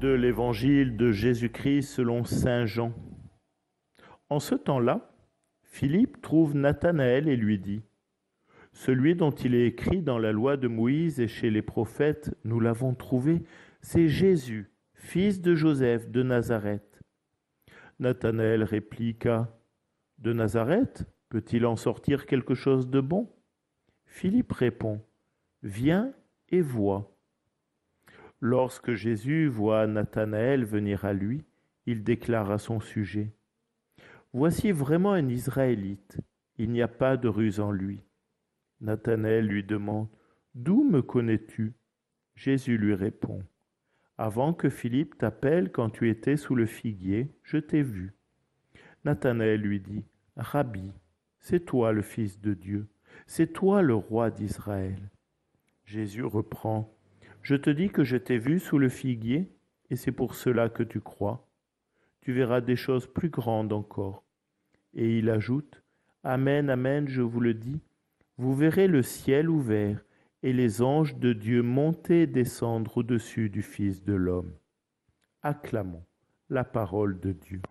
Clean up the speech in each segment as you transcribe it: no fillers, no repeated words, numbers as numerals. de l'évangile de Jésus-Christ selon saint Jean. En ce temps-là, Philippe trouve Nathanaël et lui dit « Celui dont il est écrit dans la loi de Moïse et chez les prophètes, nous l'avons trouvé, c'est Jésus, fils de Joseph de Nazareth. » Nathanaël répliqua « De Nazareth, peut-il en sortir quelque chose de bon ?» Philippe répond « Viens et vois. » Lorsque Jésus voit Nathanaël venir à lui, il déclare à son sujet « Voici vraiment un Israélite, il n'y a pas de ruse en lui. » Nathanaël lui demande « D'où me connais-tu » Jésus lui répond « Avant que Philippe t'appelle quand tu étais sous le figuier, je t'ai vu. » Nathanaël lui dit « Rabbi, c'est toi le Fils de Dieu, c'est toi le roi d'Israël. » Jésus reprend « Je te dis que je t'ai vu sous le figuier, et c'est pour cela que tu crois. Tu verras des choses plus grandes encore. » Et il ajoute « Amen, amen, je vous le dis, vous verrez le ciel ouvert, et les anges de Dieu monter et descendre au-dessus du Fils de l'homme. » Acclamons la parole de Dieu.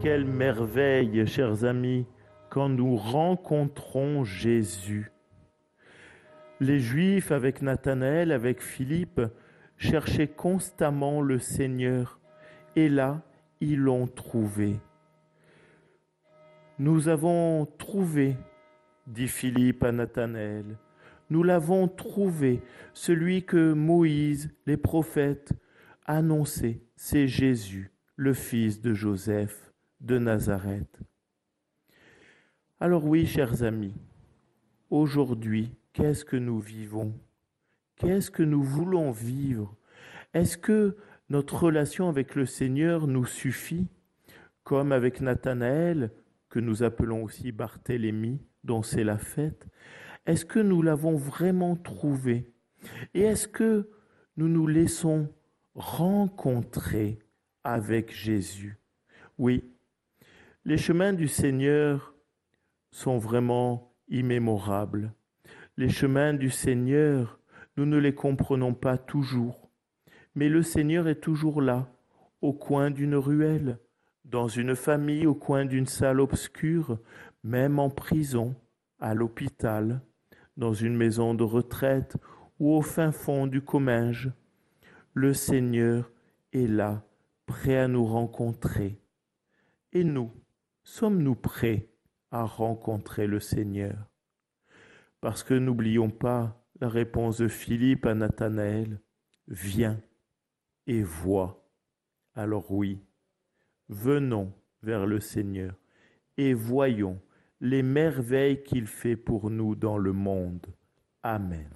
Quelle merveille, chers amis, quand nous rencontrons Jésus. Les Juifs, avec Nathanaël, avec Philippe, cherchaient constamment le Seigneur, et là, ils l'ont trouvé. « Nous avons trouvé, dit Philippe à Nathanaël, nous l'avons trouvé, celui que Moïse, les prophètes, annonçaient, c'est Jésus, le fils de Joseph de Nazareth. » Alors oui, chers amis, aujourd'hui, qu'est-ce que nous vivons? Qu'est-ce que nous voulons vivre? Est-ce que notre relation avec le Seigneur nous suffit? Comme avec Nathanaël, que nous appelons aussi Barthélémy, dont c'est la fête. Est-ce que nous l'avons vraiment trouvé? Et est-ce que nous nous laissons rencontrer avec Jésus? Oui, les chemins du Seigneur sont vraiment immémorables. Les chemins du Seigneur, nous ne les comprenons pas toujours. Mais le Seigneur est toujours là, au coin d'une ruelle, dans une famille, au coin d'une salle obscure, même en prison, à l'hôpital, dans une maison de retraite ou au fin fond du Comminges. Le Seigneur est là, prêt à nous rencontrer. Et nous, sommes-nous prêts à rencontrer le Seigneur? Parce que n'oublions pas la réponse de Philippe à Nathanaël, « Viens et vois ». Alors oui, venons vers le Seigneur et voyons les merveilles qu'il fait pour nous dans le monde. Amen.